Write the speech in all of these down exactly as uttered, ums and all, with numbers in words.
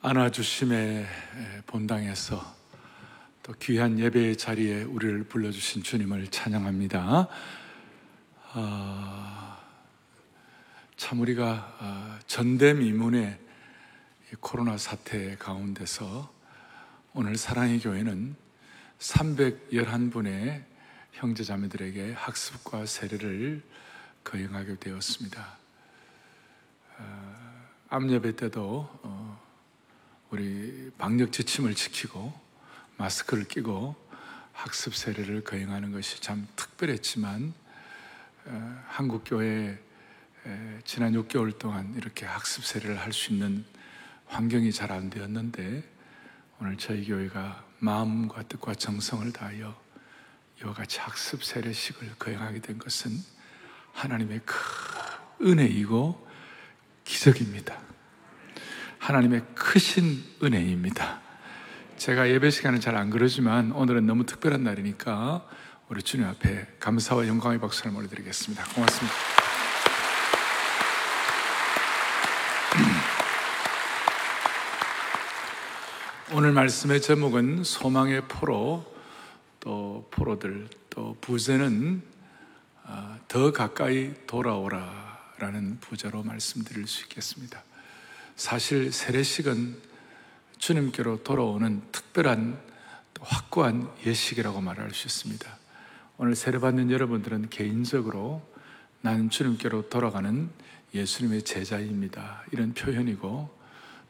안아주심의 본당에서 또 귀한 예배의 자리에 우리를 불러주신 주님을 찬양합니다. 아, 참 우리가 전대미문의 코로나 사태 가운데서 오늘 사랑의 교회는 삼백십일 분의 형제자매들에게 학습과 세례를 거행하게 되었습니다. 암예배 때도 우리 방역 지침을 지키고 마스크를 끼고 학습 세례를 거행하는 것이 참 특별했지만, 한국교회에 지난 육 개월 동안 이렇게 학습 세례를 할 수 있는 환경이 잘 안 되었는데, 오늘 저희 교회가 마음과 뜻과 정성을 다하여 이와 같이 학습 세례식을 거행하게 된 것은 하나님의 큰 은혜이고 기적입니다. 하나님의 크신 은혜입니다. 제가 예배 시간은 잘 안 그러지만 오늘은 너무 특별한 날이니까 우리 주님 앞에 감사와 영광의 박수를 올려드리겠습니다. 고맙습니다. 오늘 말씀의 제목은 소망의 포로, 또 포로들, 또 부제는 더 가까이 돌아오라 라는 부제로 말씀드릴 수 있겠습니다. 사실 세례식은 주님께로 돌아오는 특별한 또 확고한 예식이라고 말할 수 있습니다. 오늘 세례받는 여러분들은 개인적으로 나는 주님께로 돌아가는 예수님의 제자입니다, 이런 표현이고,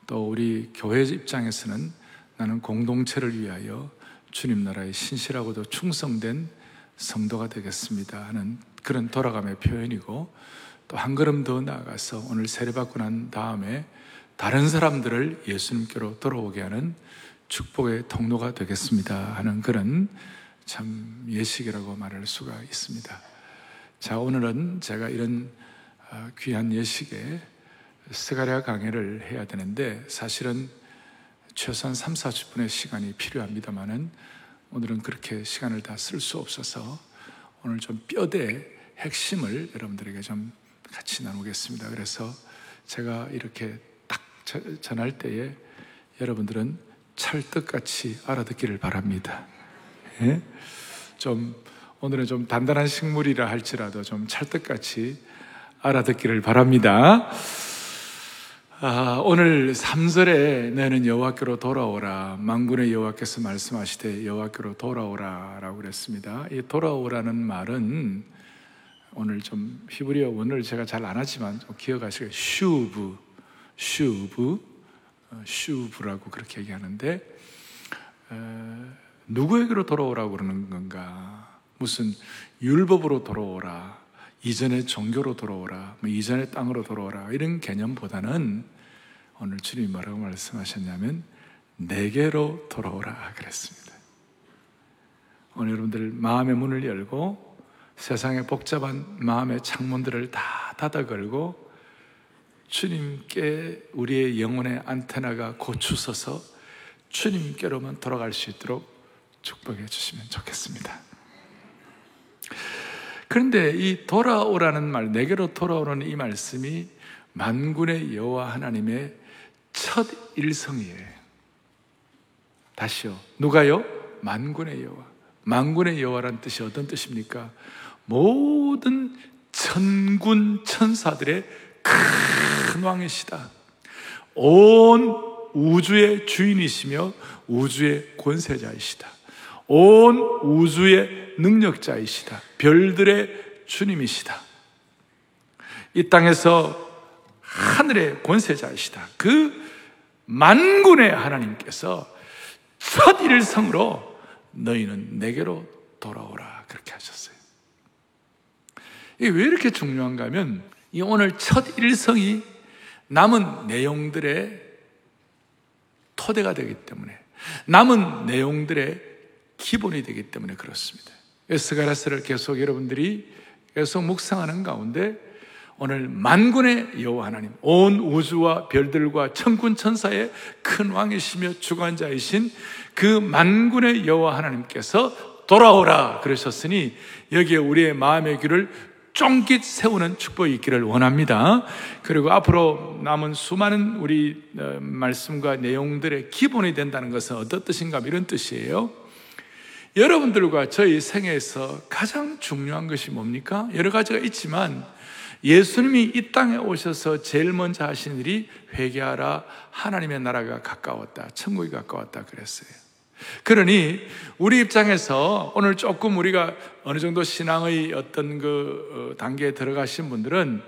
또 우리 교회 입장에서는 나는 공동체를 위하여 주님 나라에 신실하고도 충성된 성도가 되겠습니다 하는 그런 돌아감의 표현이고, 또 한 걸음 더 나아가서 오늘 세례받고 난 다음에 다른 사람들을 예수님께로 돌아오게 하는 축복의 통로가 되겠습니다 하는 그런 참 예식이라고 말할 수가 있습니다. 자, 오늘은 제가 이런 귀한 예식에 스가랴 강해를 해야 되는데, 사실은 최소한 삼사십 분의 시간이 필요합니다만은 오늘은 그렇게 시간을 다 쓸 수 없어서 오늘 좀 뼈대 핵심을 여러분들에게 좀 같이 나누겠습니다. 그래서 제가 이렇게 딱 전할 때에 여러분들은 찰떡같이 알아듣기를 바랍니다. 예? 좀 오늘은 좀 단단한 식물이라 할지라도 좀 찰떡같이 알아듣기를 바랍니다. 아, 오늘 삼 절에 너는 여호와께로 돌아오라, 만군의 여호와께서 말씀하시되 여호와께로 돌아오라 라고 그랬습니다. 이 돌아오라는 말은 오늘 좀 히브리어 원어를 제가 잘 안 하지만 좀 기억하시게, 슈브, 슈브, 슈브라고 그렇게 얘기하는데, 에, 누구에게로 돌아오라고 그러는 건가? 무슨 율법으로 돌아오라, 이전의 종교로 돌아오라, 뭐 이전의 땅으로 돌아오라, 이런 개념보다는 오늘 주님이 뭐라고 말씀하셨냐면 내게로 돌아오라 그랬습니다. 오늘 여러분들 마음의 문을 열고 세상의 복잡한 마음의 창문들을 다 닫아 걸고 주님께 우리의 영혼의 안테나가 고추서서 주님께로만 돌아갈 수 있도록 축복해 주시면 좋겠습니다. 그런데 이 돌아오라는 말, 내게로 돌아오라는 이 말씀이 만군의 여호와 하나님의 첫 일성이에요. 다시요. 누가요? 만군의 여호와. 만군의 여호와란 뜻이 어떤 뜻입니까? 모든 천군 천사들의 큰 왕이시다. 온 우주의 주인이시며 우주의 권세자이시다. 온 우주의 능력자이시다. 별들의 주님이시다. 이 땅에서 하늘의 권세자이시다. 그 만군의 하나님께서 첫 일성으로 너희는 내게로 돌아오라 그렇게 하셨어요. 이게 왜 이렇게 중요한가 하면, 이 오늘 첫 일성이 남은 내용들의 토대가 되기 때문에, 남은 내용들의 기본이 되기 때문에 그렇습니다. 스가랴서를 계속 여러분들이 계속 묵상하는 가운데 오늘 만군의 여호와 하나님, 온 우주와 별들과 천군 천사의 큰 왕이시며 주관자이신 그 만군의 여호와 하나님께서 돌아오라 그러셨으니, 여기에 우리의 마음의 귀를 쫑깃 세우는 축복이 있기를 원합니다. 그리고 앞으로 남은 수많은 우리 말씀과 내용들의 기본이 된다는 것은 어떤 뜻인가, 이런 뜻이에요. 여러분들과 저희 생애에서 가장 중요한 것이 뭡니까? 여러 가지가 있지만 예수님이 이 땅에 오셔서 제일 먼저 하신 일이 회개하라, 하나님의 나라가 가까웠다, 천국이 가까웠다 그랬어요. 그러니 우리 입장에서 오늘 조금 우리가 어느 정도 신앙의 어떤 그 단계에 들어가신 분들은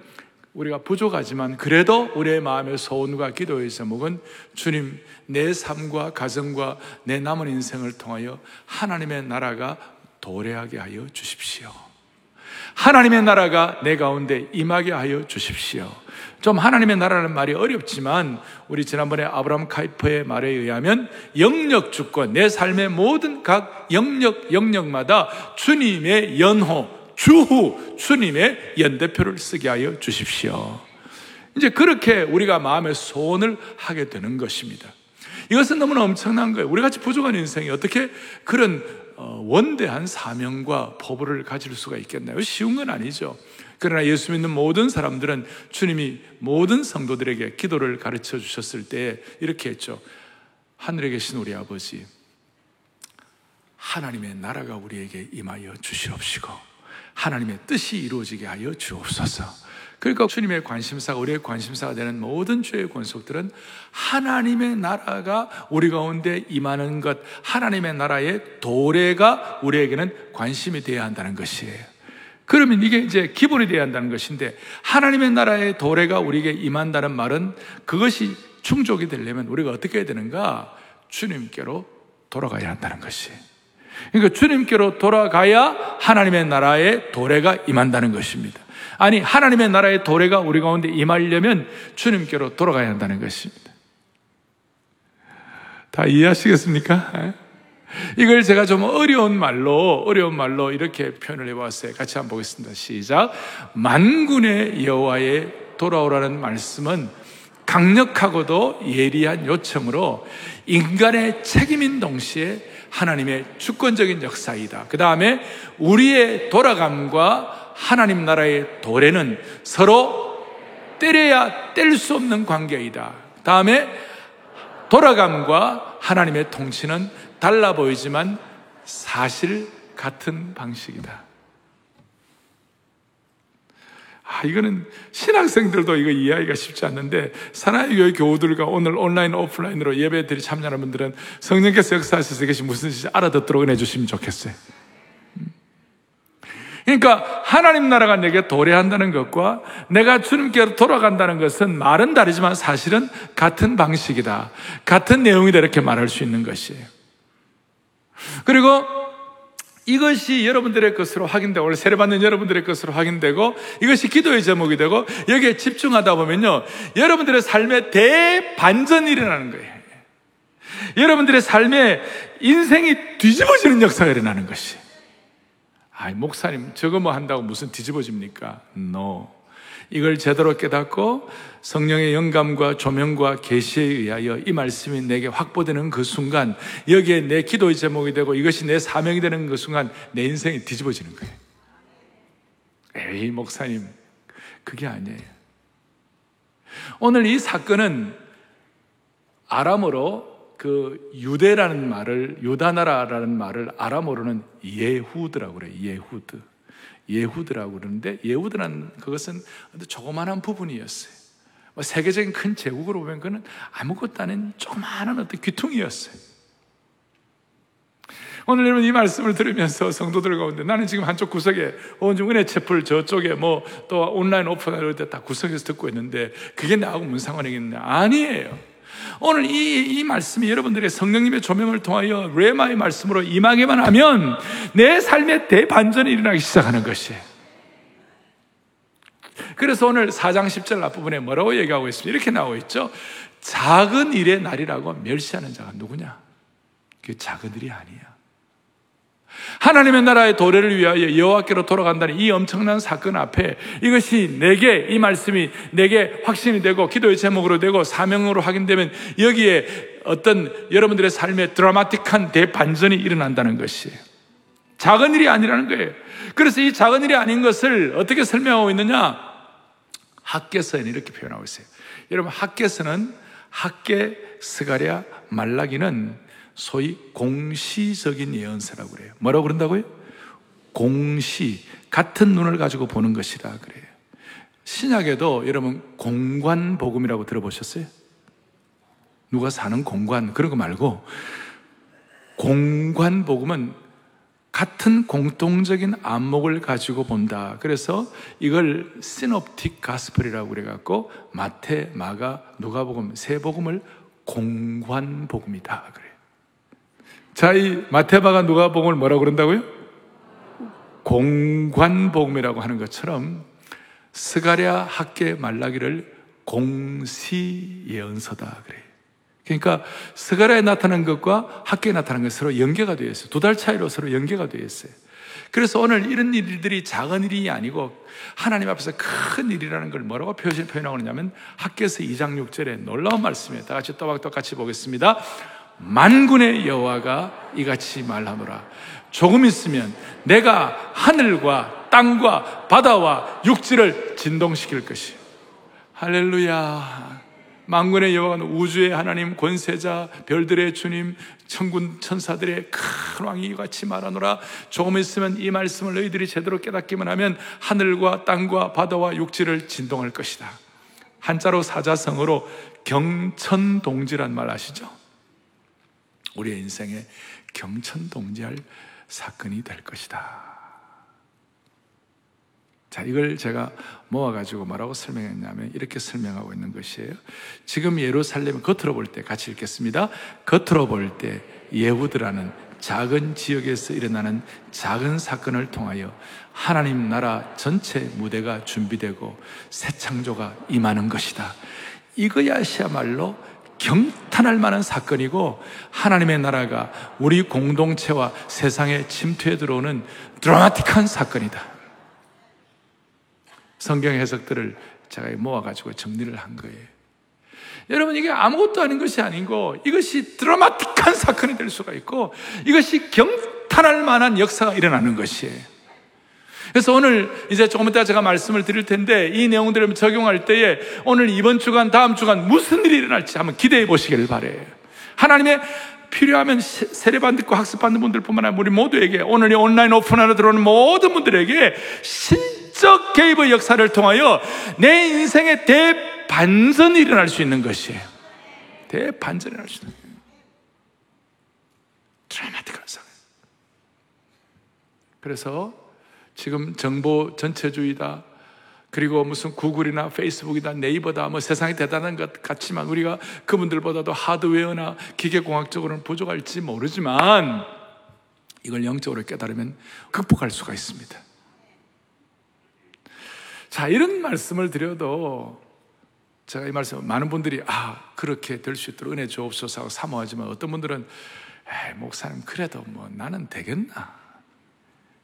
우리가 부족하지만 그래도 우리의 마음의 소원과 기도의 제목은 주님, 내 삶과 가정과 내 남은 인생을 통하여 하나님의 나라가 도래하게 하여 주십시오. 하나님의 나라가 내 가운데 임하게 하여 주십시오. 좀 하나님의 나라라는 말이 어렵지만 우리 지난번에 아브라함 카이퍼의 말에 의하면 영역 주권, 내 삶의 모든 각 영역 영역마다 주님의 연호, 주후, 주님의 연대표를 쓰게 하여 주십시오. 이제 그렇게 우리가 마음의 소원을 하게 되는 것입니다. 이것은 너무나 엄청난 거예요. 우리같이 부족한 인생이 어떻게 그런 원대한 사명과 포부를 가질 수가 있겠나요? 쉬운 건 아니죠. 그러나 예수 믿는 모든 사람들은 주님이 모든 성도들에게 기도를 가르쳐 주셨을 때 이렇게 했죠. 하늘에 계신 우리 아버지, 하나님의 나라가 우리에게 임하여 주시옵시고 하나님의 뜻이 이루어지게 하여 주옵소서. 그러니까 주님의 관심사가 우리의 관심사가 되는 모든 주의 권속들은 하나님의 나라가 우리 가운데 임하는 것, 하나님의 나라의 도래가 우리에게는 관심이 되어야 한다는 것이에요. 그러면 이게 이제 기본이 되어야 한다는 것인데, 하나님의 나라의 도래가 우리에게 임한다는 말은 그것이 충족이 되려면 우리가 어떻게 해야 되는가? 주님께로 돌아가야 한다는 것이에요. 그러니까 주님께로 돌아가야 하나님의 나라의 도래가 임한다는 것입니다. 아니, 하나님의 나라의 도래가 우리 가운데 임하려면 주님께로 돌아가야 한다는 것입니다. 다 이해하시겠습니까? 이걸 제가 좀 어려운 말로 어려운 말로 이렇게 표현을 해봤어요. 같이 한번 보겠습니다. 시작. 만군의 여호와의 돌아오라는 말씀은 강력하고도 예리한 요청으로 인간의 책임인 동시에 하나님의 주권적인 역사이다. 그 다음에 우리의 돌아감과 하나님 나라의 도래는 서로 때려야 뗄 수 없는 관계이다. 다음에 돌아감과 하나님의 통치는 달라 보이지만 사실 같은 방식이다. 아, 이거는 신학생들도 이거 이해하기가 쉽지 않는데, 사나이 교회 교우들과 오늘 온라인, 오프라인으로 예배들이 참여하는 분들은 성령께서 역사하셔서 이것이 무슨 뜻인지 알아듣도록 은혜 주시면 좋겠어요. 그러니까 하나님 나라가 내게 도래한다는 것과 내가 주님께로 돌아간다는 것은 말은 다르지만 사실은 같은 방식이다, 같은 내용이다, 이렇게 말할 수 있는 것이에요. 그리고 이것이 여러분들의 것으로 확인되고, 오늘 세례받는 여러분들의 것으로 확인되고, 이것이 기도의 제목이 되고, 여기에 집중하다 보면요, 여러분들의 삶에 대반전이 일어나는 거예요. 여러분들의 삶에 인생이 뒤집어지는 역사가 일어나는 것이. 아이, 목사님 저거 뭐 한다고 무슨 뒤집어집니까? No. 이걸 제대로 깨닫고 성령의 영감과 조명과 계시에 의하여 이 말씀이 내게 확보되는 그 순간, 여기에 내 기도의 제목이 되고 이것이 내 사명이 되는 그 순간 내 인생이 뒤집어지는 거예요. 에이, 목사님 그게 아니에요. 오늘 이 사건은 아람어로 그 유대라는 말을, 유다나라라는 말을 아람어로는 예후드라고 그래요. 예후드. 예후드라고 그러는데, 예후드라는 그것은 조그마한 부분이었어요. 세계적인 큰 제국으로 보면 그는 아무것도 아닌 조그마한 어떤 귀퉁이였어요. 오늘 여러분 이 말씀을 들으면서 성도들 가운데, 나는 지금 한쪽 구석에 온중 은혜 채플 저쪽에 뭐 또 온라인 오프라인 이럴 때 다 구석에서 듣고 있는데 그게 나하고 무슨 상관이겠냐? 아니에요. 오늘 이, 이 말씀이 여러분들의 성령님의 조명을 통하여 레마의 말씀으로 임하게만 하면 내 삶의 대반전이 일어나기 시작하는 것이에요. 그래서 오늘 사 장 십 절 앞부분에 뭐라고 얘기하고 있습니다. 이렇게 나오고 있죠. 작은 일의 날이라고 멸시하는 자가 누구냐? 그게 작은 일이 아니야. 하나님의 나라의 도래를 위하여 여호와께로 돌아간다는 이 엄청난 사건 앞에, 이것이 내게, 이 말씀이 내게 확신이 되고 기도의 제목으로 되고 사명으로 확인되면 여기에 어떤 여러분들의 삶의 드라마틱한 대반전이 일어난다는 것이에요. 작은 일이 아니라는 거예요. 그래서 이 작은 일이 아닌 것을 어떻게 설명하고 있느냐? 학개서는 이렇게 표현하고 있어요. 여러분, 학개서는 학개, 스가랴, 말라기는 소위 공시적인 예언서라고 그래요. 뭐라고 그런다고요? 공시, 같은 눈을 가지고 보는 것이라 그래요. 신약에도 여러분 공관 복음이라고 들어보셨어요? 누가 사는 공관 그런 거 말고, 공관 복음은 같은 공통적인 안목을 가지고 본다. 그래서 이걸 시놉틱 가스펠이라고 그래갖고 마태, 마가, 누가복음 세 복음을 공관 복음이다 그래요. 자, 이 마태, 마가, 누가복음을 뭐라고 그런다고요? 공관 복음이라고 하는 것처럼 스가랴, 학개, 말라기를 공시 예언서다 그래요. 그러니까 스가랴에 나타난 것과 학개에 나타난 것 서로 연계가 되어 있어요. 두 달 차이로 서로 연계가 되어 있어요. 그래서 오늘 이런 일들이 작은 일이 아니고 하나님 앞에서 큰 일이라는 걸 뭐라고 표현하고 있냐면 학개서 이 장 육 절에 놀라운 말씀이에요. 다 같이 또박또박 같이 보겠습니다. 만군의 여호와가 이같이 말하노라. 조금 있으면 내가 하늘과 땅과 바다와 육지를 진동시킬 것이요. 할렐루야. 만군의 여호와는 우주의 하나님, 권세자, 별들의 주님, 천군 천사들의 큰 왕이 이같이 말하노라. 조금 있으면 이 말씀을 너희들이 제대로 깨닫기만 하면 하늘과 땅과 바다와 육지를 진동할 것이다. 한자로 사자성어로 경천동지란 말 아시죠? 우리의 인생에 경천동지할 사건이 될 것이다. 자, 이걸 제가 모아가지고 뭐라고 설명했냐면 이렇게 설명하고 있는 것이에요. 지금 예루살렘 겉으로 볼 때, 같이 읽겠습니다. 겉으로 볼 때 예후드라는 작은 지역에서 일어나는 작은 사건을 통하여 하나님 나라 전체 무대가 준비되고 새 창조가 임하는 것이다. 이거야시야말로 경탄할 만한 사건이고, 하나님의 나라가 우리 공동체와 세상에 침투해 들어오는 드라마틱한 사건이다. 성경 해석들을 제가 모아가지고 정리를 한 거예요. 여러분, 이게 아무것도 아닌 것이 아니고 이것이 드라마틱한 사건이 될 수가 있고 이것이 경탄할 만한 역사가 일어나는 것이에요. 그래서 오늘 이제 조금 이따 제가 말씀을 드릴 텐데 이 내용들을 적용할 때에 오늘 이번 주간, 다음 주간 무슨 일이 일어날지 한번 기대해 보시기를 바래요. 하나님의 필요하면 세례받고 학습받는 분들뿐만 아니라 우리 모두에게, 오늘 이 온라인 오픈하러 들어오는 모든 분들에게 신적 개입의 역사를 통하여 내 인생에 대반전이 일어날 수 있는 것이에요. 대반전이 일어날 수 있는 것이에요. 드라마틱한 사건. 그래서 지금 정보 전체주의다, 그리고 무슨 구글이나 페이스북이다, 네이버다, 뭐 세상이 대단한 것 같지만 우리가 그분들보다도 하드웨어나 기계공학적으로는 부족할지 모르지만 이걸 영적으로 깨달으면 극복할 수가 있습니다. 자, 이런 말씀을 드려도 제가 이 말씀, 많은 분들이 아 그렇게 될 수 있도록 은혜 주옵소서 하고 사모하지만 어떤 분들은 에이, 목사님 그래도 뭐 나는 되겠나?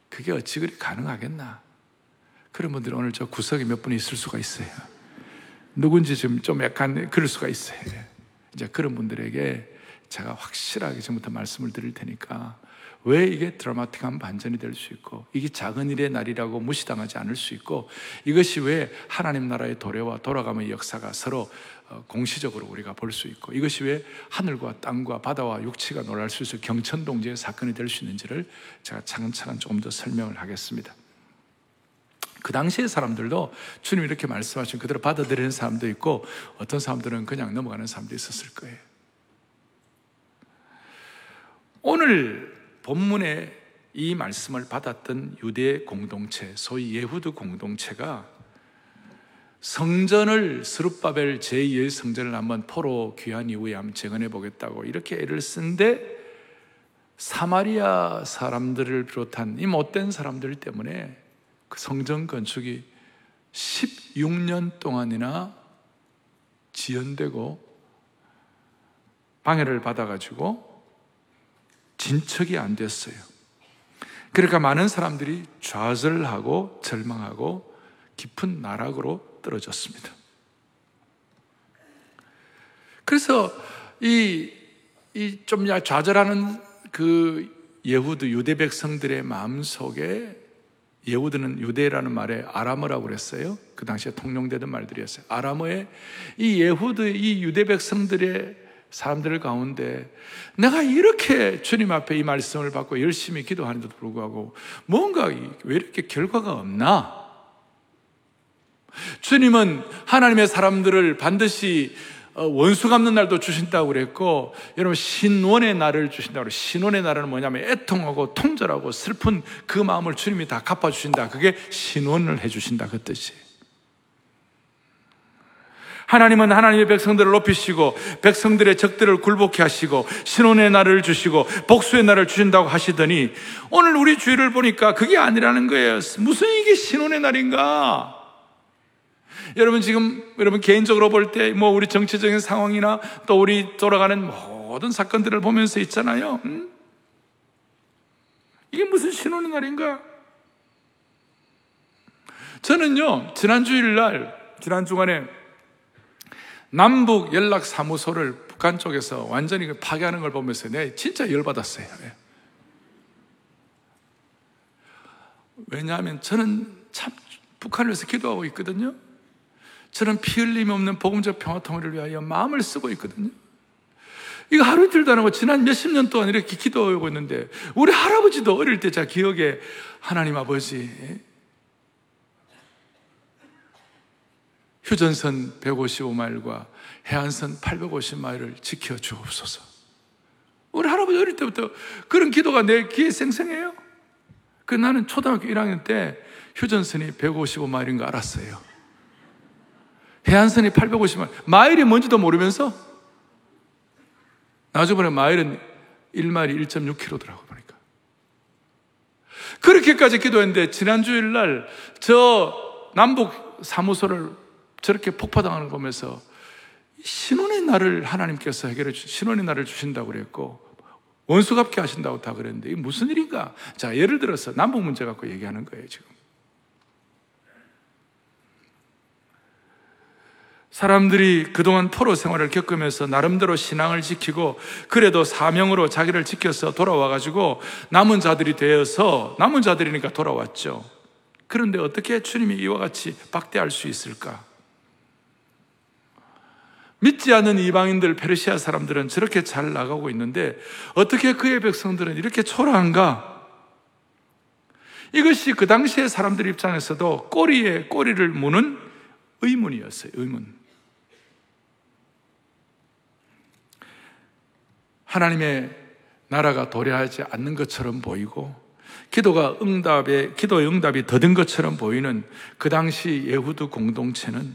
그게 어찌 그리 가능하겠나? 그런 분들은 오늘 저 구석에 몇 분이 있을 수가 있어요. 누군지 지금 좀 약간 그럴 수가 있어요. 이제 그런 분들에게 제가 확실하게 지금부터 말씀을 드릴 테니까 왜 이게 드라마틱한 반전이 될 수 있고 이게 작은 일의 날이라고 무시당하지 않을 수 있고 이것이 왜 하나님 나라의 도래와 돌아가는 역사가 서로 공시적으로 우리가 볼 수 있고 이것이 왜 하늘과 땅과 바다와 육지가 놀랄 수 있을 경천동지의 사건이 될 수 있는지를 제가 차근차근 조금 더 설명을 하겠습니다. 그 당시의 사람들도 주님이 이렇게 말씀하시면 그대로 받아들이는 사람도 있고 어떤 사람들은 그냥 넘어가는 사람도 있었을 거예요. 오늘 본문에 이 말씀을 받았던 유대 공동체, 소위 예후드 공동체가 성전을, 스룹바벨 제이의 성전을 한번 포로 귀환 이후에 한번 재건해 보겠다고 이렇게 애를 쓴데 사마리아 사람들을 비롯한 이 못된 사람들 때문에 그 성전 건축이 십육 년 동안이나 지연되고 방해를 받아가지고 진척이 안 됐어요. 그러니까 많은 사람들이 좌절하고 절망하고 깊은 나락으로 떨어졌습니다. 그래서 이, 이 좀 좌절하는 그 예후드 유대 백성들의 마음속에, 예후드는 유대라는 말에 아람어라고 그랬어요. 그 당시에 통용되던 말들이었어요. 아람어에 이 예후드, 이 유대 백성들의 사람들 가운데 내가 이렇게 주님 앞에 이 말씀을 받고 열심히 기도하는데도 불구하고 뭔가 왜 이렇게 결과가 없나? 주님은 하나님의 사람들을 반드시 원수 갚는 날도 주신다고 그랬고, 여러분 신원의 날을 주신다고 그래요. 신원의 날은 뭐냐면 애통하고 통절하고 슬픈 그 마음을 주님이 다 갚아주신다. 그게 신원을 해주신다 그 뜻이에요. 하나님은 하나님의 백성들을 높이시고 백성들의 적들을 굴복케 하시고 신원의 날을 주시고 복수의 날을 주신다고 하시더니 오늘 우리 주위를 보니까 그게 아니라는 거예요. 무슨 이게 신원의 날인가? 여러분 지금 여러분 개인적으로 볼 때 뭐 우리 정치적인 상황이나 또 우리 돌아가는 모든 사건들을 보면서 있잖아요. 음? 이게 무슨 신원의 날인가? 저는요 지난 주일날 지난 주간에 남북 연락사무소를 북한 쪽에서 완전히 파괴하는 걸 보면서 내가 진짜 열받았어요. 왜냐하면 저는 참 북한을 위해서 기도하고 있거든요. 저는 피 흘림이 없는 복음적 평화통일을 위하여 마음을 쓰고 있거든요. 이거 하루 이틀도 안 하고 지난 몇십 년 동안 이렇게 기도하고 있는데, 우리 할아버지도 어릴 때 제가 기억에 하나님 아버지 휴전선 백오십오 마일과 해안선 팔백오십 마일을 지켜주옵소서. 우리 할아버지 어릴 때부터 그런 기도가 내 귀에 생생해요. 그 나는 초등학교 일 학년 때 휴전선이 백오십오 마일인 거 알았어요. 해안선이 팔백오십 마일, 마일이 뭔지도 모르면서 나중에 마일은 일 마일이 일 점 육 킬로미터더라고 보니까. 그렇게까지 기도했는데 지난 주일날 저 남북 사무소를 저렇게 폭파당하는 걸 보면서 신혼의 날을 하나님께서 해결해 주신 신혼의 날을 주신다고 그랬고 원수 갚게 하신다고 다 그랬는데 이게 무슨 일인가? 자, 예를 들어서 남북 문제 갖고 얘기하는 거예요 지금. 사람들이 그동안 포로 생활을 겪으면서 나름대로 신앙을 지키고 그래도 사명으로 자기를 지켜서 돌아와가지고 남은 자들이 되어서 남은 자들이니까 돌아왔죠. 그런데 어떻게 주님이 이와 같이 박대할 수 있을까? 믿지 않는 이방인들, 페르시아 사람들은 저렇게 잘 나가고 있는데 어떻게 그의 백성들은 이렇게 초라한가? 이것이 그 당시의 사람들 입장에서도 꼬리에 꼬리를 무는 의문이었어요. 의문. 하나님의 나라가 도래하지 않는 것처럼 보이고 기도가 응답에, 기도의 응답이 더딘 것처럼 보이는 그 당시 예후드 공동체는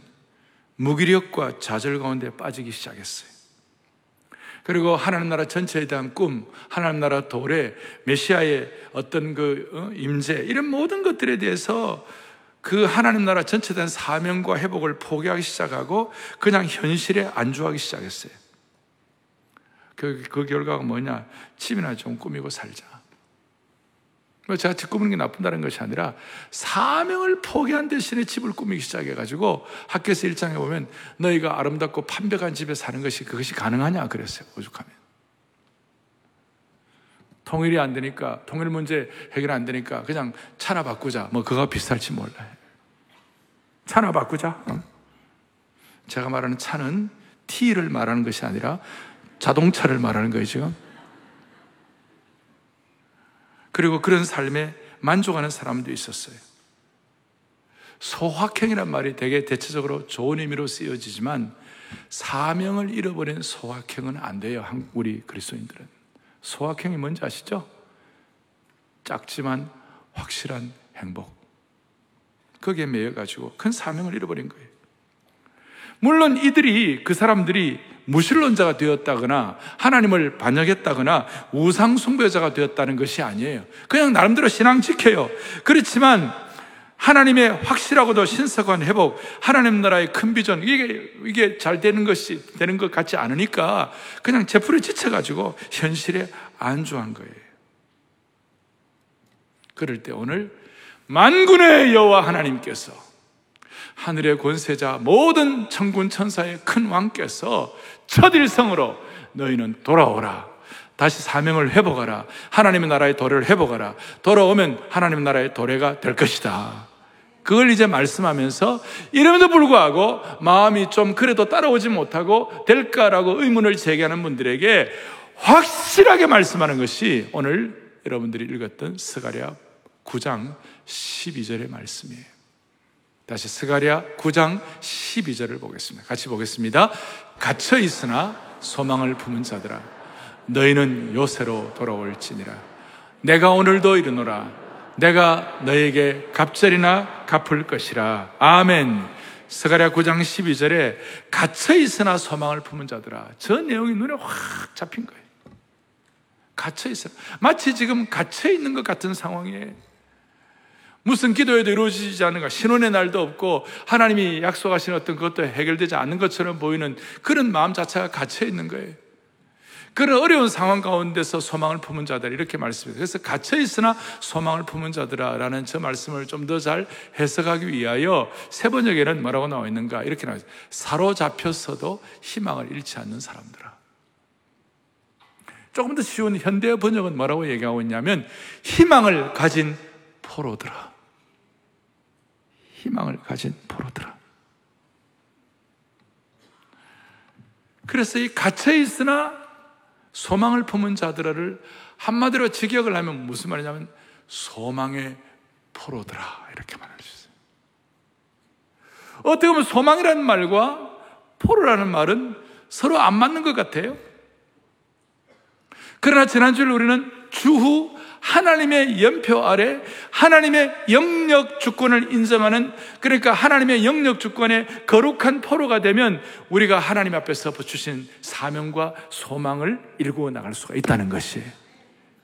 무기력과 좌절 가운데 빠지기 시작했어요. 그리고 하나님 나라 전체에 대한 꿈, 하나님 나라 도래, 메시아의 어떤 그 임재, 이런 모든 것들에 대해서 그 하나님 나라 전체에 대한 사명과 회복을 포기하기 시작하고 그냥 현실에 안주하기 시작했어요. 그, 그 결과가 뭐냐? 집이나 좀 꾸미고 살자. 제가 집 꾸미는 게 나쁜다는 것이 아니라 사명을 포기한 대신에 집을 꾸미기 시작해가지고 학개서 일 장에 보면 너희가 아름답고 판벽한 집에 사는 것이 그것이 가능하냐 그랬어요. 오죽하면 통일이 안 되니까, 통일 문제 해결 안 되니까 그냥 차나 바꾸자. 뭐 그거와 비슷할지 몰라요. 차나 바꾸자. 응? 제가 말하는 차는 T를 말하는 것이 아니라 자동차를 말하는 거예요 지금. 그리고 그런 삶에 만족하는 사람도 있었어요. 소확행이란 말이 되게 대체적으로 좋은 의미로 쓰여지지만 사명을 잃어버린 소확행은 안 돼요. 우리 그리스도인들은. 소확행이 뭔지 아시죠? 작지만 확실한 행복. 거기에 매여가지고 큰 사명을 잃어버린 거예요. 물론 이들이, 그 사람들이 무신론자가 되었다거나 하나님을 반역했다거나 우상숭배자가 되었다는 것이 아니에요. 그냥 나름대로 신앙 지켜요. 그렇지만 하나님의 확실하고도 신성한 회복, 하나님 나라의 큰 비전, 이게, 이게 잘 되는 것이, 되는 것 같지 않으니까 그냥 제풀에 지쳐가지고 현실에 안주한 거예요. 그럴 때 오늘 만군의 여호와 하나님께서, 하늘의 권세자 모든 천군 천사의 큰 왕께서 첫 일성으로 너희는 돌아오라. 다시 사명을 회복하라. 하나님의 나라의 도래를 회복하라. 돌아오면 하나님의 나라의 도래가 될 것이다. 그걸 이제 말씀하면서 이름에도 불구하고 마음이 좀 그래도 따라오지 못하고 될까라고 의문을 제기하는 분들에게 확실하게 말씀하는 것이 오늘 여러분들이 읽었던 스가랴 구 장 십이 절의 말씀이에요. 다시 스가랴 구 장 십이 절을 보겠습니다. 같이 보겠습니다. 갇혀 있으나 소망을 품은 자들아, 너희는 요새로 돌아올지니라. 내가 오늘도 이르노라. 내가 너에게 갑절이나 갚을 것이라. 아멘. 스가랴 구 장 십이 절에 갇혀 있으나 소망을 품은 자들아, 저 내용이 눈에 확 잡힌 거예요. 갇혀 있어요. 마치 지금 갇혀 있는 것 같은 상황에 무슨 기도에도 이루어지지 않는가, 신혼의 날도 없고 하나님이 약속하신 어떤 것도 해결되지 않는 것처럼 보이는 그런 마음 자체가 갇혀 있는 거예요. 그런 어려운 상황 가운데서 소망을 품은 자들, 이렇게 말씀해요. 그래서 갇혀 있으나 소망을 품은 자들아라는 저 말씀을 좀 더 잘 해석하기 위하여 세 번역에는 뭐라고 나와 있는가? 이렇게 나와 있어요. 사로잡혔어도 희망을 잃지 않는 사람들아. 조금 더 쉬운 현대 번역은 뭐라고 얘기하고 있냐면, 희망을 가진 포로들아. 희망을 가진 포로들아. 그래서 이 갇혀 있으나 소망을 품은 자들아를 한마디로 직역을 하면 무슨 말이냐면, 소망의 포로들아, 이렇게 말할 수 있어요. 어떻게 보면 소망이라는 말과 포로라는 말은 서로 안 맞는 것 같아요. 그러나 지난주에 우리는 주후 하나님의 연표 아래 하나님의 영역 주권을 인정하는, 그러니까 하나님의 영역 주권에 거룩한 포로가 되면 우리가 하나님 앞에서 주신 사명과 소망을 일구어 나갈 수가 있다는 것이에요.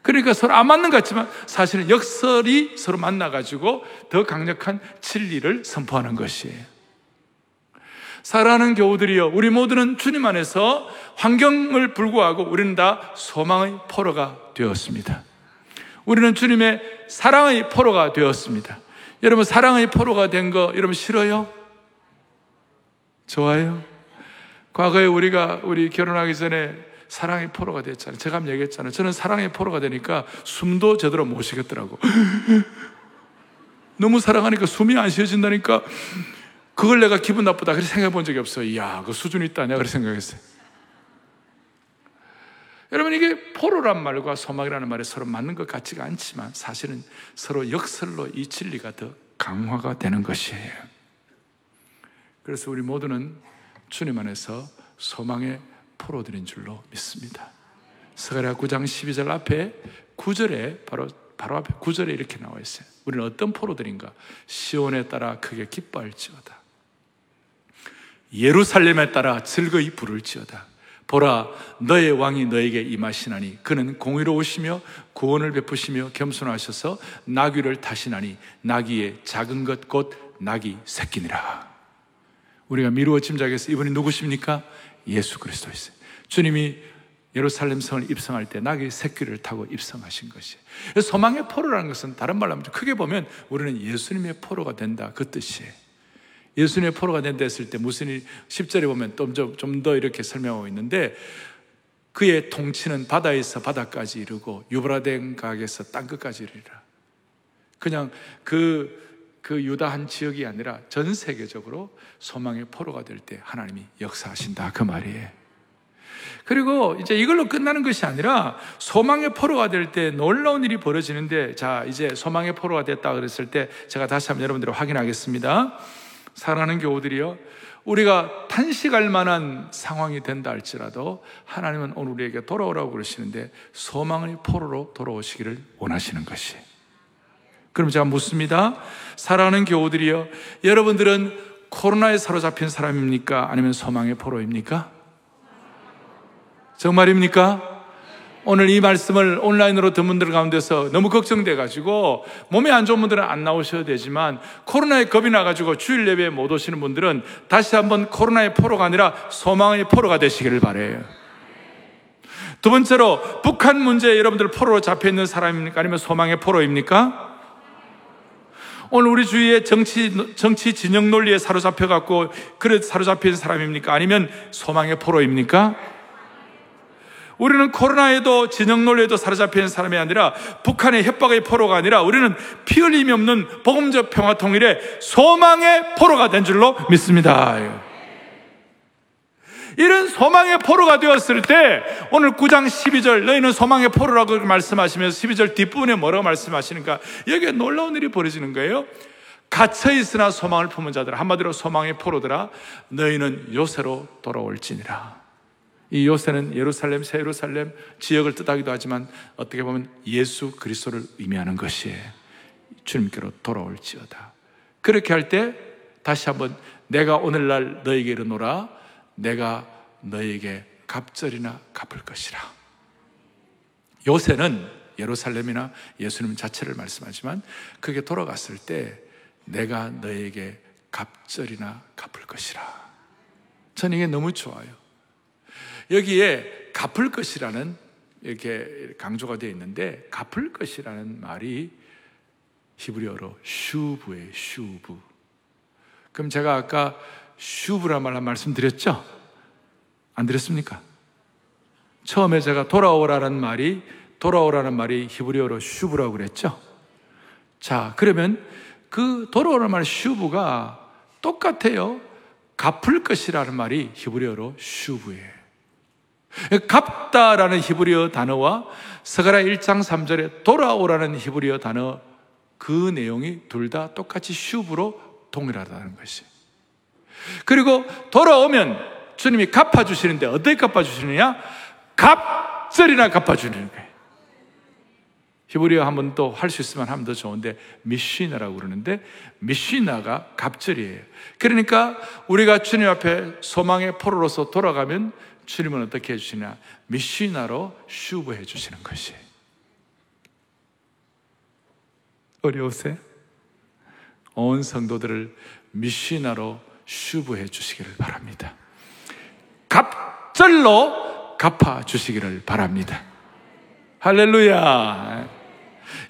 그러니까 서로 안 맞는 것 같지만 사실은 역설이 서로 만나가지고 더 강력한 진리를 선포하는 것이에요. 사랑하는 교우들이여, 우리 모두는 주님 안에서 환경을 불구하고 우리는 다 소망의 포로가 되었습니다. 우리는 주님의 사랑의 포로가 되었습니다. 여러분, 사랑의 포로가 된 거 여러분 싫어요? 좋아요? 과거에 우리가 우리 결혼하기 전에 사랑의 포로가 됐잖아요. 제가 한번 얘기했잖아요. 저는 사랑의 포로가 되니까 숨도 제대로 못 쉬겠더라고. 너무 사랑하니까 숨이 안 쉬어진다니까. 그걸 내가 기분 나쁘다 그렇게 생각해 본 적이 없어요. 이야, 그 수준이 있다냐 그렇게 생각했어요. 여러분, 이게 포로란 말과 소망이라는 말이 서로 맞는 것 같지가 않지만 사실은 서로 역설로 이 진리가 더 강화가 되는 것이에요. 그래서 우리 모두는 주님 안에서 소망의 포로들인 줄로 믿습니다. 스가랴 구 장 십이 절 앞에 구 절에 바로 바로 앞에 구 절에 이렇게 나와 있어요. 우리는 어떤 포로들인가? 시온에 따라 크게 기뻐할지어다. 예루살렘에 따라 즐거이 부를지어다. 보라, 너의 왕이 너에게 임하시나니 그는 공의로우시며 구원을 베푸시며 겸손하셔서 나귀를 타시나니 나귀의 작은 것 곧 나귀 새끼니라. 우리가 미루어 짐작해서 이분이 누구십니까? 예수 그리스도이세요. 주님이 예루살렘 성을 입성할 때 나귀 새끼를 타고 입성하신 것이에요. 소망의 포로라는 것은 다른 말로 하면 크게 보면 우리는 예수님의 포로가 된다, 그 뜻이에요. 예수님의 포로가 된다 했을 때 무슨 일, 십 절에 보면 좀 더 이렇게 설명하고 있는데, 그의 통치는 바다에서 바다까지 이르고 유브라데강에서 땅끝까지 이르리라. 그냥 그 그 유다 한 지역이 아니라 전 세계적으로 소망의 포로가 될 때 하나님이 역사하신다, 그 말이에요. 그리고 이제 이걸로 끝나는 것이 아니라 소망의 포로가 될 때 놀라운 일이 벌어지는데, 자, 이제 소망의 포로가 됐다 그랬을 때 제가 다시 한번 여러분들을 확인하겠습니다. 사랑하는 교우들이요, 우리가 탄식할 만한 상황이 된다 할지라도 하나님은 오늘 우리에게 돌아오라고 그러시는데 소망의 포로로 돌아오시기를 원하시는 것이. 그럼 제가 묻습니다. 사랑하는 교우들이요, 여러분들은 코로나에 사로잡힌 사람입니까? 아니면 소망의 포로입니까? 정말입니까? 오늘 이 말씀을 온라인으로 듣는 분들 가운데서 너무 걱정돼가지고 몸에 안 좋은 분들은 안 나오셔야 되지만 코로나에 겁이 나가지고 주일 예배에 못 오시는 분들은 다시 한번 코로나의 포로가 아니라 소망의 포로가 되시기를 바래요. 두 번째로, 북한 문제에 여러분들 포로로 잡혀있는 사람입니까? 아니면 소망의 포로입니까? 오늘 우리 주위에 정치, 정치 진영 논리에 사로잡혀갖고 그래 사로잡힌 사람입니까? 아니면 소망의 포로입니까? 우리는 코로나에도 진영 논리에도 사로잡히는 사람이 아니라 북한의 협박의 포로가 아니라 우리는 피 흘림이 없는 복음적 평화 통일의 소망의 포로가 된 줄로 믿습니다. 이런 소망의 포로가 되었을 때 오늘 구 장 십이 절 너희는 소망의 포로라고 말씀하시면서 십이 절 뒷부분에 뭐라고 말씀하시는가? 여기에 놀라운 일이 벌어지는 거예요. 갇혀있으나 소망을 품은 자들아, 한마디로 소망의 포로들아, 너희는 요새로 돌아올지니라. 이 요새는 예루살렘, 새 예루살렘 지역을 뜻하기도 하지만 어떻게 보면 예수 그리스도를 의미하는 것이 주님께로 돌아올지어다. 그렇게 할 때 다시 한번 내가 오늘날 너에게 이르노라 내가 너에게 갑절이나 갚을 것이라. 요새는 예루살렘이나 예수님 자체를 말씀하지만 그게 돌아갔을 때 내가 너에게 갑절이나 갚을 것이라. 전 이게 너무 좋아요. 여기에 갚을 것이라는 이렇게 강조가 되어 있는데 갚을 것이라는 말이 히브리어로 슈브예요. 슈브. 그럼 제가 아까 슈브란 말로 말씀드렸죠? 안 드렸습니까? 처음에 제가 돌아오라는 말이 돌아오라는 말이 히브리어로 슈브라고 그랬죠? 자, 그러면 그 돌아오라는 말 슈브가 똑같아요. 갚을 것이라는 말이 히브리어로 슈브예요. 갚다라는 히브리어 단어와 스가랴 일 장 삼 절에 돌아오라는 히브리어 단어 그 내용이 둘 다 똑같이 슈브로 동일하다는 것이. 그리고 돌아오면 주님이 갚아주시는데 어떻게 갚아주시느냐? 갑절이나 갚아주는 거예요. 히브리어 한번 또 할 수 있으면 하면 더 좋은데 미시나라고 그러는데 미시나가 갑절이에요. 그러니까 우리가 주님 앞에 소망의 포로로서 돌아가면 주님은 어떻게 해주시냐? 미시나로 슈브해 주시는 것이. 어려우세요? 온 성도들을 미시나로 슈브해 주시기를 바랍니다. 갑절로 갚아주시기를 바랍니다. 할렐루야.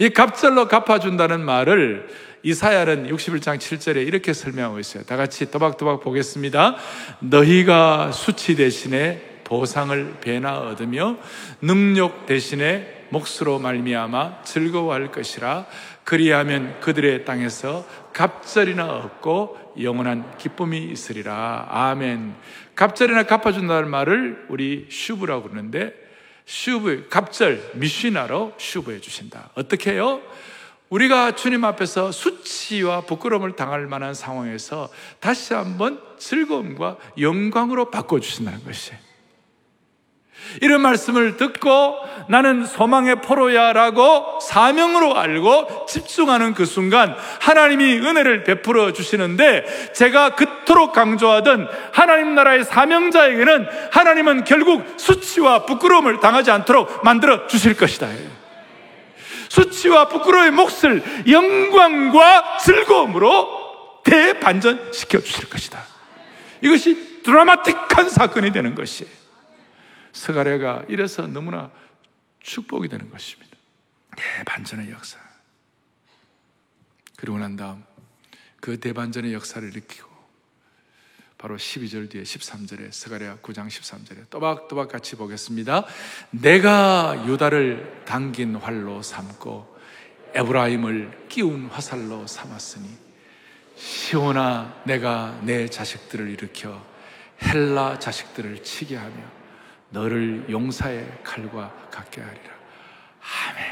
이 갑절로 갚아준다는 말을 이사야는 육십일 장 칠 절에 이렇게 설명하고 있어요. 다 같이 또박또박 보겠습니다. 너희가 수치 대신에 보상을 배나 얻으며 능욕 대신에 몫으로 말미암아 즐거워할 것이라. 그리하면 그들의 땅에서 갑절이나 얻고 영원한 기쁨이 있으리라. 아멘. 갑절이나 갚아준다는 말을 우리 슈브라고 그러는데 슈브, 갑절, 미시나로 슈브해 주신다. 어떻게 해요? 우리가 주님 앞에서 수치와 부끄러움을 당할 만한 상황에서 다시 한번 즐거움과 영광으로 바꿔주신다는 것이에요. 이런 말씀을 듣고 나는 소망의 포로야 라고 사명으로 알고 집중하는 그 순간 하나님이 은혜를 베풀어 주시는데, 제가 그토록 강조하던 하나님 나라의 사명자에게는 하나님은 결국 수치와 부끄러움을 당하지 않도록 만들어 주실 것이다. 수치와 부끄러움의 몫을 영광과 즐거움으로 대반전시켜 주실 것이다. 이것이 드라마틱한 사건이 되는 것이에요. 스가랴가 이래서 너무나 축복이 되는 것입니다. 대반전의 역사. 그리고 난 다음 그 대반전의 역사를 일으키고 바로 십이 절 뒤에 십삼 절에 스가랴 구 장 십삼 절에 또박또박 같이 보겠습니다. 내가 유다를 당긴 활로 삼고 에브라임을 끼운 화살로 삼았으니 시온아 내가 내 자식들을 일으켜 헬라 자식들을 치게 하며 너를 용사의 칼과 같게 하리라. 아멘.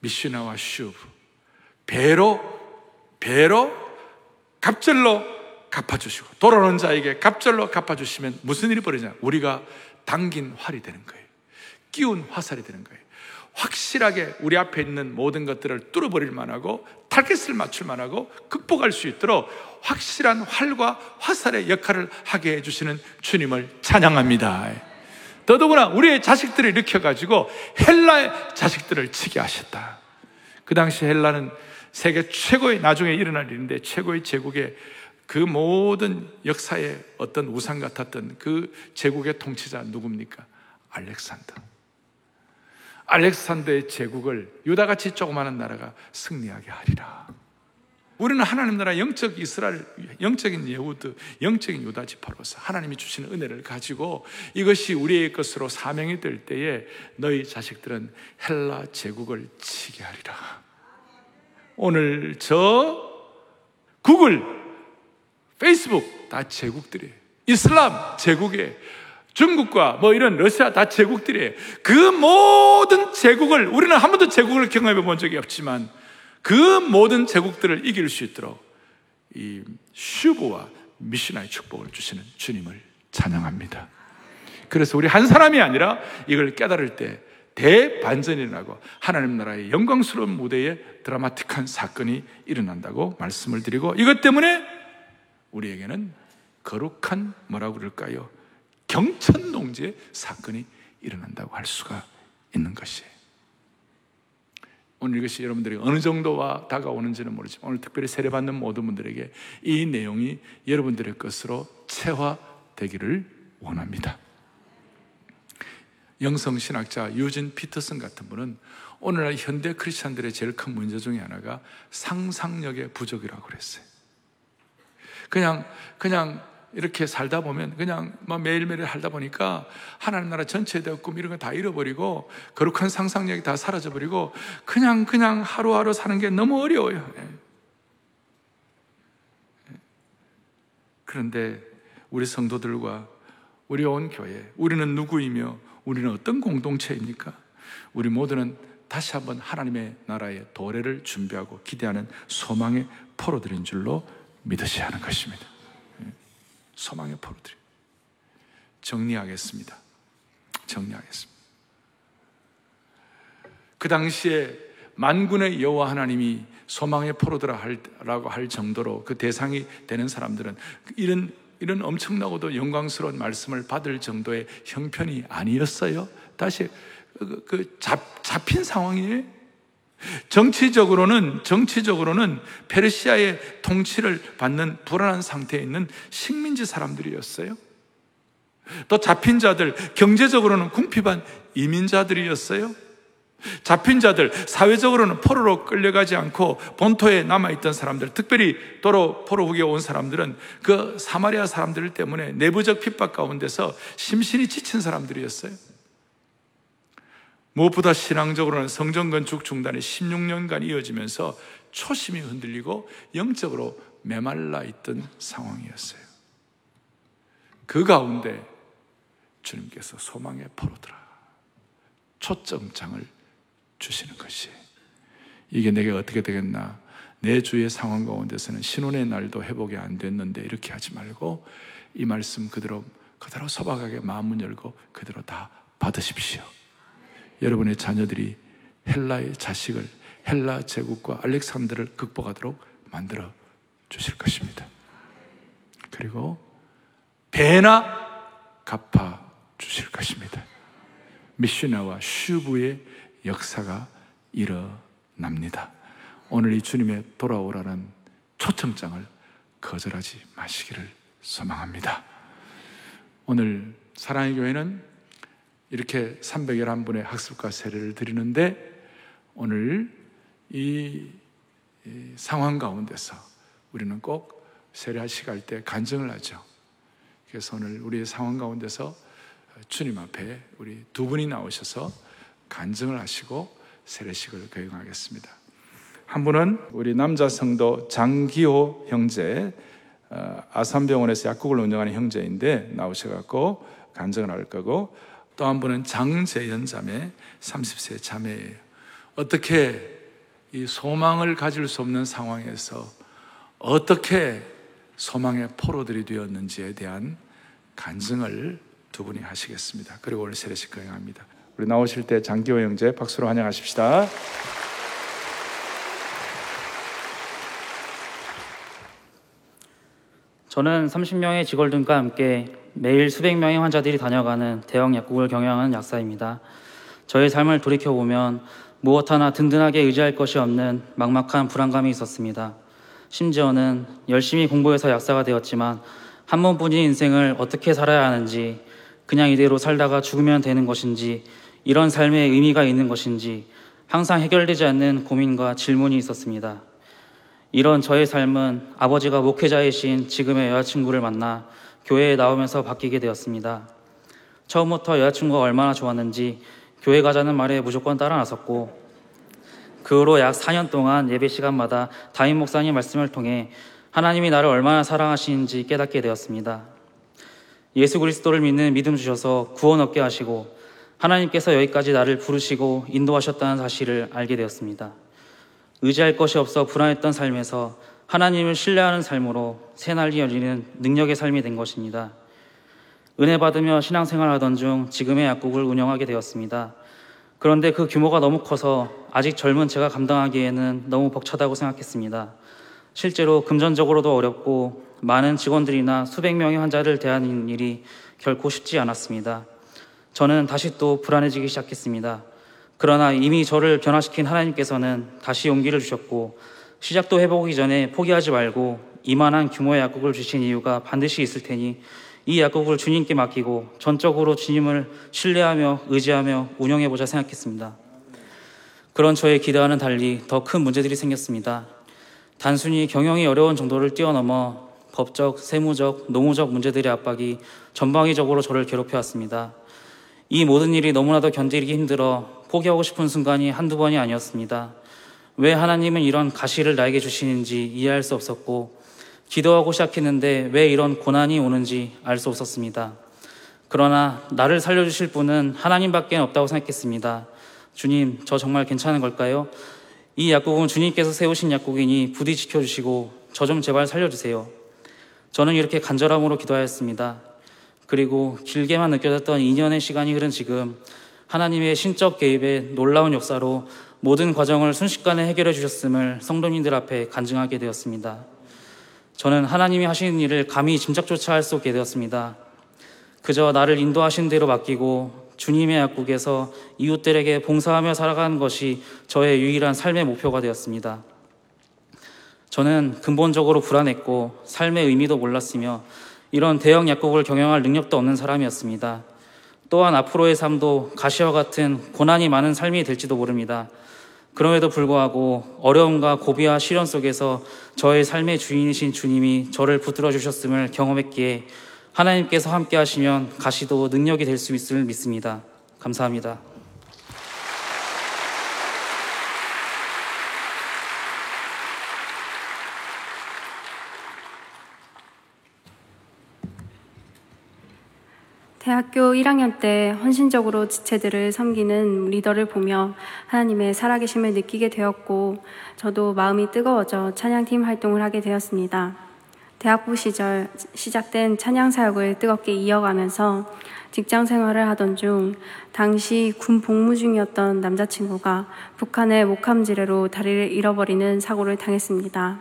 미시나와 슈브. 배로, 배로, 갑절로 갚아주시고, 돌아오는 자에게 갑절로 갚아주시면 무슨 일이 벌어지냐? 우리가 당긴 활이 되는 거예요. 끼운 화살이 되는 거예요. 확실하게 우리 앞에 있는 모든 것들을 뚫어버릴 만하고 타겟을 맞출 만하고 극복할 수 있도록 확실한 활과 화살의 역할을 하게 해주시는 주님을 찬양합니다. 더더구나 우리의 자식들을 일으켜가지고 헬라의 자식들을 치게 하셨다. 그 당시 헬라는 세계 최고의, 나중에 일어날 일인데 최고의 제국의 그 모든 역사의 어떤 우상 같았던 그 제국의 통치자 누굽니까? 알렉산더. 알렉산더의 제국을 유다같이 조그마한 나라가 승리하게 하리라. 우리는 하나님 나라 영적 이스라엘, 영적인 예후드, 영적인 유다 지파로서 하나님이 주시는 은혜를 가지고 이것이 우리의 것으로 사명이 될 때에 너희 자식들은 헬라 제국을 치게 하리라. 오늘 저 구글, 페이스북 다 제국들이에요. 이슬람 제국이에요. 중국과 뭐 이런 러시아 다 제국들이에요. 그 모든 제국을, 우리는 한 번도 제국을 경험해 본 적이 없지만 그 모든 제국들을 이길 수 있도록 이 슈보와 미시나의 축복을 주시는 주님을 찬양합니다. 그래서 우리 한 사람이 아니라 이걸 깨달을 때 대반전이 일어나고 하나님 나라의 영광스러운 무대에 드라마틱한 사건이 일어난다고 말씀을 드리고, 이것 때문에 우리에게는 거룩한 뭐라고 그럴까요? 경천동지의 사건이 일어난다고 할 수가 있는 것이에요. 오늘 이것이 여러분들이 어느 정도와 다가오는지는 모르지만 오늘 특별히 세례받는 모든 분들에게 이 내용이 여러분들의 것으로 체화되기를 원합니다. 영성신학자 유진 피터슨 같은 분은 오늘날 현대 크리스찬들의 제일 큰 문제 중에 하나가 상상력의 부족이라고 그랬어요. 그냥 그냥 이렇게 살다 보면 그냥 막 매일매일 살다 보니까 하나님 나라 전체에 대한 꿈 이런 거 다 잃어버리고 거룩한 상상력이 다 사라져버리고 그냥 그냥 하루하루 사는 게 너무 어려워요. 그런데 우리 성도들과 우리 온 교회, 우리는 누구이며 우리는 어떤 공동체입니까? 우리 모두는 다시 한번 하나님의 나라의 도래를 준비하고 기대하는 소망의 포로들인 줄로 믿으셔야 하는 것입니다. 소망의 포로들. 정리하겠습니다. 정리하겠습니다. 그 당시에 만군의 여호와 하나님이 소망의 포로들라고 할 정도로 그 대상이 되는 사람들은 이런 이런 엄청나고도 영광스러운 말씀을 받을 정도의 형편이 아니었어요. 다시 그, 그 잡, 잡힌 상황이에요. 정치적으로는, 정치적으로는 페르시아의 통치를 받는 불안한 상태에 있는 식민지 사람들이었어요. 또 잡힌 자들, 경제적으로는 궁핍한 이민자들이었어요. 잡힌 자들, 사회적으로는 포로로 끌려가지 않고 본토에 남아있던 사람들, 특별히 도로 포로 후기에 온 사람들은 그 사마리아 사람들 때문에 내부적 핍박 가운데서 심신이 지친 사람들이었어요. 무엇보다 신앙적으로는 성전 건축 중단이 십육 년간 이어지면서 초심이 흔들리고 영적으로 메말라 있던 상황이었어요. 그 가운데 주님께서 소망의 포로들아 초점장을 주시는 것이, 이게 내게 어떻게 되겠나, 내 주위의 상황 가운데서는 신혼의 날도 회복이 안 됐는데 이렇게 하지 말고 이 말씀 그대로 그대로 소박하게 마음을 열고 그대로 다 받으십시오. 여러분의 자녀들이 헬라의 자식을, 헬라 제국과 알렉산더를 극복하도록 만들어 주실 것입니다. 그리고 배나 갚아 주실 것입니다. 미슈나와 슈브의 역사가 일어납니다. 오늘 이 주님의 돌아오라는 초청장을 거절하지 마시기를 소망합니다. 오늘 사랑의 교회는 이렇게 삼백십일 분의 학습과 세례를 드리는데, 오늘 이, 이 상황 가운데서 우리는 꼭 세례하시고 할 때 간증을 하죠. 그래서 오늘 우리의 상황 가운데서 주님 앞에 우리 두 분이 나오셔서 간증을 하시고 세례식을 거행하겠습니다. 한 분은 우리 남자 성도 장기호 형제, 아산병원에서 약국을 운영하는 형제인데 나오셔갖고 간증을 할 거고, 또 한 분은 장재연 자매, 삼십 세 자매예요. 어떻게 이 소망을 가질 수 없는 상황에서 어떻게 소망의 포로들이 되었는지에 대한 간증을 두 분이 하시겠습니다. 그리고 오늘 세례식 거행합니다. 우리 나오실 때 장기호 형제 박수로 환영하십시다. 저는 삼십 명의 직원들과 함께 매일 수백 명의 환자들이 다녀가는 대형 약국을 경영하는 약사입니다. 저의 삶을 돌이켜보면 무엇 하나 든든하게 의지할 것이 없는 막막한 불안감이 있었습니다. 심지어는 열심히 공부해서 약사가 되었지만 한 번뿐인 인생을 어떻게 살아야 하는지, 그냥 이대로 살다가 죽으면 되는 것인지, 이런 삶의 의미가 있는 것인지 항상 해결되지 않는 고민과 질문이 있었습니다. 이런 저의 삶은 아버지가 목회자이신 지금의 여자친구를 만나 교회에 나오면서 바뀌게 되었습니다. 처음부터 여자친구가 얼마나 좋았는지 교회 가자는 말에 무조건 따라 나섰고, 그 후로 약 사 년 동안 예배 시간마다 담임 목사님 말씀을 통해 하나님이 나를 얼마나 사랑하시는지 깨닫게 되었습니다. 예수 그리스도를 믿는 믿음 주셔서 구원 얻게 하시고 하나님께서 여기까지 나를 부르시고 인도하셨다는 사실을 알게 되었습니다. 의지할 것이 없어 불안했던 삶에서 하나님을 신뢰하는 삶으로 새날이 열리는 능력의 삶이 된 것입니다. 은혜 받으며 신앙생활하던 중 지금의 약국을 운영하게 되었습니다. 그런데 그 규모가 너무 커서 아직 젊은 제가 감당하기에는 너무 벅차다고 생각했습니다. 실제로 금전적으로도 어렵고 많은 직원들이나 수백 명의 환자를 대하는 일이 결코 쉽지 않았습니다. 저는 다시 또 불안해지기 시작했습니다. 그러나 이미 저를 변화시킨 하나님께서는 다시 용기를 주셨고, 시작도 해보기 전에 포기하지 말고 이만한 규모의 약국을 주신 이유가 반드시 있을 테니 이 약국을 주님께 맡기고 전적으로 주님을 신뢰하며 의지하며 운영해보자 생각했습니다. 그런 저의 기대와는 달리 더 큰 문제들이 생겼습니다. 단순히 경영이 어려운 정도를 뛰어넘어 법적, 세무적, 노무적 문제들의 압박이 전방위적으로 저를 괴롭혀왔습니다. 이 모든 일이 너무나도 견디기 힘들어 포기하고 싶은 순간이 한두 번이 아니었습니다. 왜 하나님은 이런 가시를 나에게 주시는지 이해할 수 없었고, 기도하고 시작했는데 왜 이런 고난이 오는지 알 수 없었습니다. 그러나 나를 살려주실 분은 하나님밖에 없다고 생각했습니다. 주님, 저 정말 괜찮은 걸까요? 이 약국은 주님께서 세우신 약국이니 부디 지켜주시고 저 좀 제발 살려주세요. 저는 이렇게 간절함으로 기도하였습니다. 그리고 길게만 느껴졌던 이 년의 시간이 흐른 지금, 하나님의 신적 개입의 놀라운 역사로 모든 과정을 순식간에 해결해 주셨음을 성도님들 앞에 간증하게 되었습니다. 저는 하나님이 하시는 일을 감히 짐작조차 할 수 없게 되었습니다. 그저 나를 인도하신 대로 맡기고 주님의 약국에서 이웃들에게 봉사하며 살아가는 것이 저의 유일한 삶의 목표가 되었습니다. 저는 근본적으로 불안했고 삶의 의미도 몰랐으며 이런 대형 약국을 경영할 능력도 없는 사람이었습니다. 또한 앞으로의 삶도 가시와 같은 고난이 많은 삶이 될지도 모릅니다. 그럼에도 불구하고 어려움과 고비와 시련 속에서 저의 삶의 주인이신 주님이 저를 붙들어 주셨음을 경험했기에 하나님께서 함께 하시면 가시도 능력이 될 수 있음을 믿습니다. 감사합니다. 대학교 일 학년 때 헌신적으로 지체들을 섬기는 리더를 보며 하나님의 살아계심을 느끼게 되었고, 저도 마음이 뜨거워져 찬양팀 활동을 하게 되었습니다. 대학부 시절 시작된 찬양 사역을 뜨겁게 이어가면서 직장 생활을 하던 중 당시 군 복무 중이었던 남자친구가 북한의 목함지뢰로 다리를 잃어버리는 사고를 당했습니다.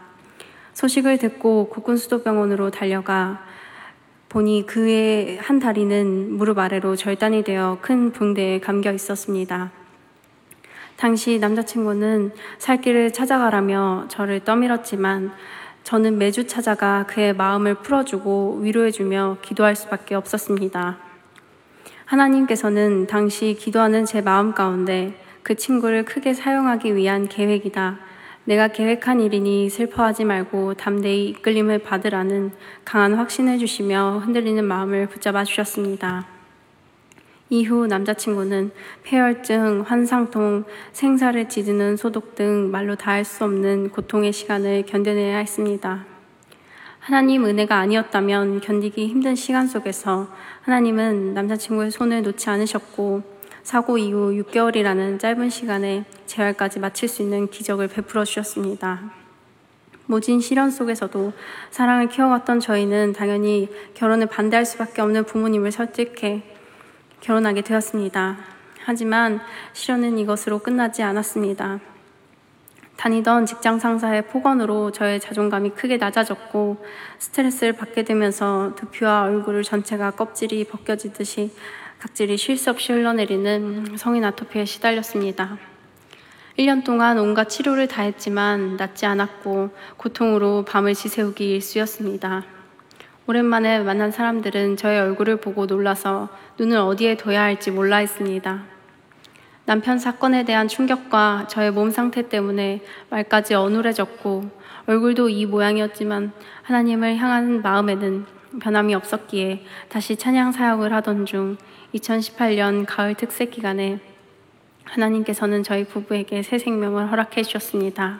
소식을 듣고 국군 수도병원으로 달려가 보니 그의 한 다리는 무릎 아래로 절단이 되어 큰 붕대에 감겨 있었습니다. 당시 남자친구는 살 길을 찾아가라며 저를 떠밀었지만 저는 매주 찾아가 그의 마음을 풀어주고 위로해주며 기도할 수밖에 없었습니다. 하나님께서는 당시 기도하는 제 마음 가운데 그 친구를 크게 사용하기 위한 계획이다, 내가 계획한 일이니 슬퍼하지 말고 담대히 이끌림을 받으라는 강한 확신을 주시며 흔들리는 마음을 붙잡아 주셨습니다. 이후 남자친구는 폐혈증, 환상통, 생사를 짖는 소독 등 말로 다 할 수 없는 고통의 시간을 견뎌내야 했습니다. 하나님 은혜가 아니었다면 견디기 힘든 시간 속에서 하나님은 남자친구의 손을 놓지 않으셨고, 사고 이후 육 개월이라는 짧은 시간에 재활까지 마칠 수 있는 기적을 베풀어 주셨습니다. 모진 시련 속에서도 사랑을 키워갔던 저희는 당연히 결혼을 반대할 수밖에 없는 부모님을 설득해 결혼하게 되었습니다. 하지만 시련은 이것으로 끝나지 않았습니다. 다니던 직장 상사의 폭언으로 저의 자존감이 크게 낮아졌고, 스트레스를 받게 되면서 두피와 얼굴 전체가 껍질이 벗겨지듯이 각질이 쉴 새 없이 흘러내리는 성인 아토피에 시달렸습니다. 일 년 동안 온갖 치료를 다했지만 낫지 않았고, 고통으로 밤을 지새우기 일쑤였습니다. 오랜만에 만난 사람들은 저의 얼굴을 보고 놀라서 눈을 어디에 둬야 할지 몰라 했습니다. 남편 사건에 대한 충격과 저의 몸 상태 때문에 말까지 어눌해졌고, 얼굴도 이 모양이었지만 하나님을 향한 마음에는 변함이 없었기에 다시 찬양 사역을 하던 중 이천십팔 년 가을 특색 기간에 하나님께서는 저희 부부에게 새 생명을 허락해 주셨습니다.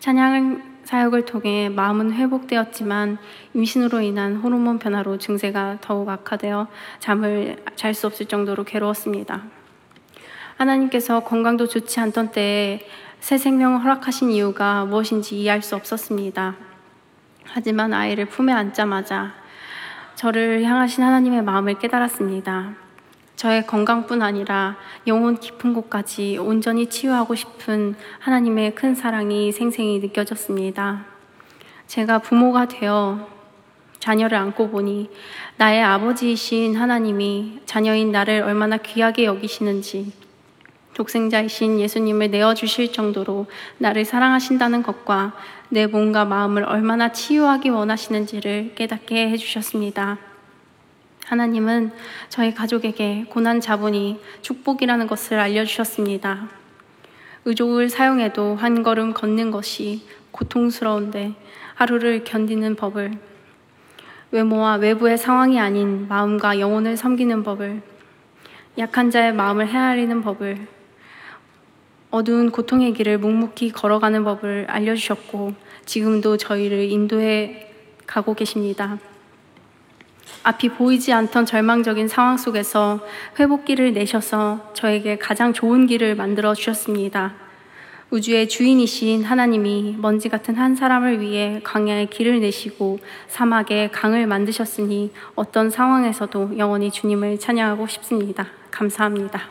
찬양 사역을 통해 마음은 회복되었지만 임신으로 인한 호르몬 변화로 증세가 더욱 악화되어 잠을 잘 수 없을 정도로 괴로웠습니다. 하나님께서 건강도 좋지 않던 때에 새 생명을 허락하신 이유가 무엇인지 이해할 수 없었습니다. 하지만 아이를 품에 안자마자 저를 향하신 하나님의 마음을 깨달았습니다. 저의 건강뿐 아니라 영혼 깊은 곳까지 온전히 치유하고 싶은 하나님의 큰 사랑이 생생히 느껴졌습니다. 제가 부모가 되어 자녀를 안고 보니 나의 아버지이신 하나님이 자녀인 나를 얼마나 귀하게 여기시는지, 독생자이신 예수님을 내어주실 정도로 나를 사랑하신다는 것과 내 몸과 마음을 얼마나 치유하기 원하시는지를 깨닫게 해주셨습니다. 하나님은 저희 가족에게 고난 자분이 축복이라는 것을 알려주셨습니다. 의족을 사용해도 한 걸음 걷는 것이 고통스러운데 하루를 견디는 법을, 외모와 외부의 상황이 아닌 마음과 영혼을 섬기는 법을, 약한 자의 마음을 헤아리는 법을, 어두운 고통의 길을 묵묵히 걸어가는 법을 알려주셨고 지금도 저희를 인도해 가고 계십니다. 앞이 보이지 않던 절망적인 상황 속에서 회복기를 내셔서 저에게 가장 좋은 길을 만들어 주셨습니다. 우주의 주인이신 하나님이 먼지 같은 한 사람을 위해 광야에 길을 내시고 사막에 강을 만드셨으니 어떤 상황에서도 영원히 주님을 찬양하고 싶습니다. 감사합니다.